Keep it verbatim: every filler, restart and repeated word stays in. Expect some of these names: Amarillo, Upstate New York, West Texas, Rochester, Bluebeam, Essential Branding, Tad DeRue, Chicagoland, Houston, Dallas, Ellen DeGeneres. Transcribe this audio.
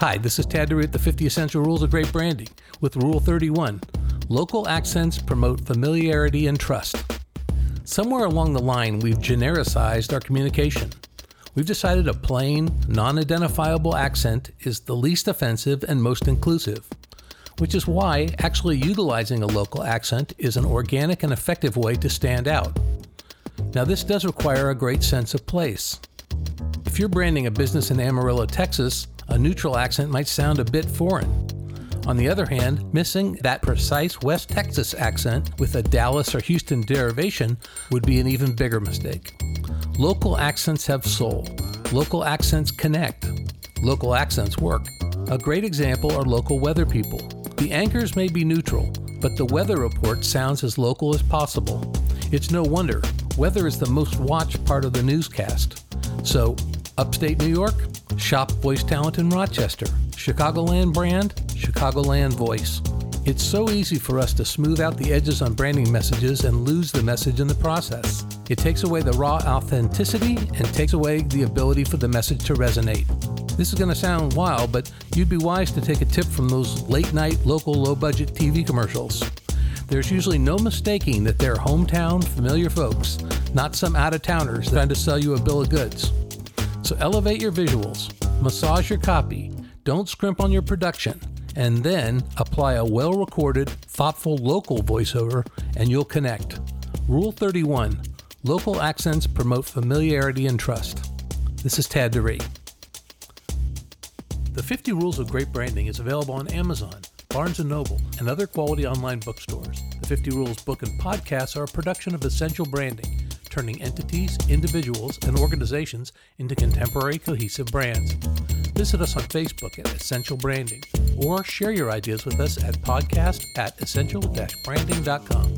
Hi, this is Tad DeRue at the fifty Essential Rules of Great Branding with Rule thirty-one. Local accents promote familiarity and trust. Somewhere along the line, we've genericized our communication. We've decided a plain, non-identifiable accent is the least offensive and most inclusive, which is why actually utilizing a local accent is an organic and effective way to stand out. Now, this does require a great sense of place. If you're branding a business in Amarillo, Texas, a neutral accent might sound a bit foreign. On the other hand, missing that precise West Texas accent with a Dallas or Houston derivation would be an even bigger mistake. Local accents have soul. Local accents connect. Local accents work. A great example are local weather people. The anchors may be neutral, but the weather report sounds as local as possible. It's no wonder. Weather is the most watched part of the newscast. So, Upstate New York, shop voice talent in Rochester. Chicagoland brand, Chicagoland voice. It's so easy for us to smooth out the edges on branding messages and lose the message in the process. It takes away the raw authenticity and takes away the ability for the message to resonate. This is going to sound wild, but you'd be wise to take a tip from those late-night, local, low-budget T V commercials. There's usually no mistaking that they're hometown, familiar folks, not some out-of-towners trying to sell you a bill of goods. So elevate your visuals, massage your copy, don't scrimp on your production, and then apply a well-recorded, thoughtful local voiceover, and you'll connect. Rule thirty-one, local accents promote familiarity and trust. This is Tad DeRue. The fifty Rules of Great Branding is available on Amazon, Barnes and Noble, and other quality online bookstores. The fifty Rules book and podcasts are a production of Essential Branding, turning entities, individuals, and organizations into contemporary cohesive brands. Visit us on Facebook at Essential Branding, or share your ideas with us at podcast at essential dash branding dot com.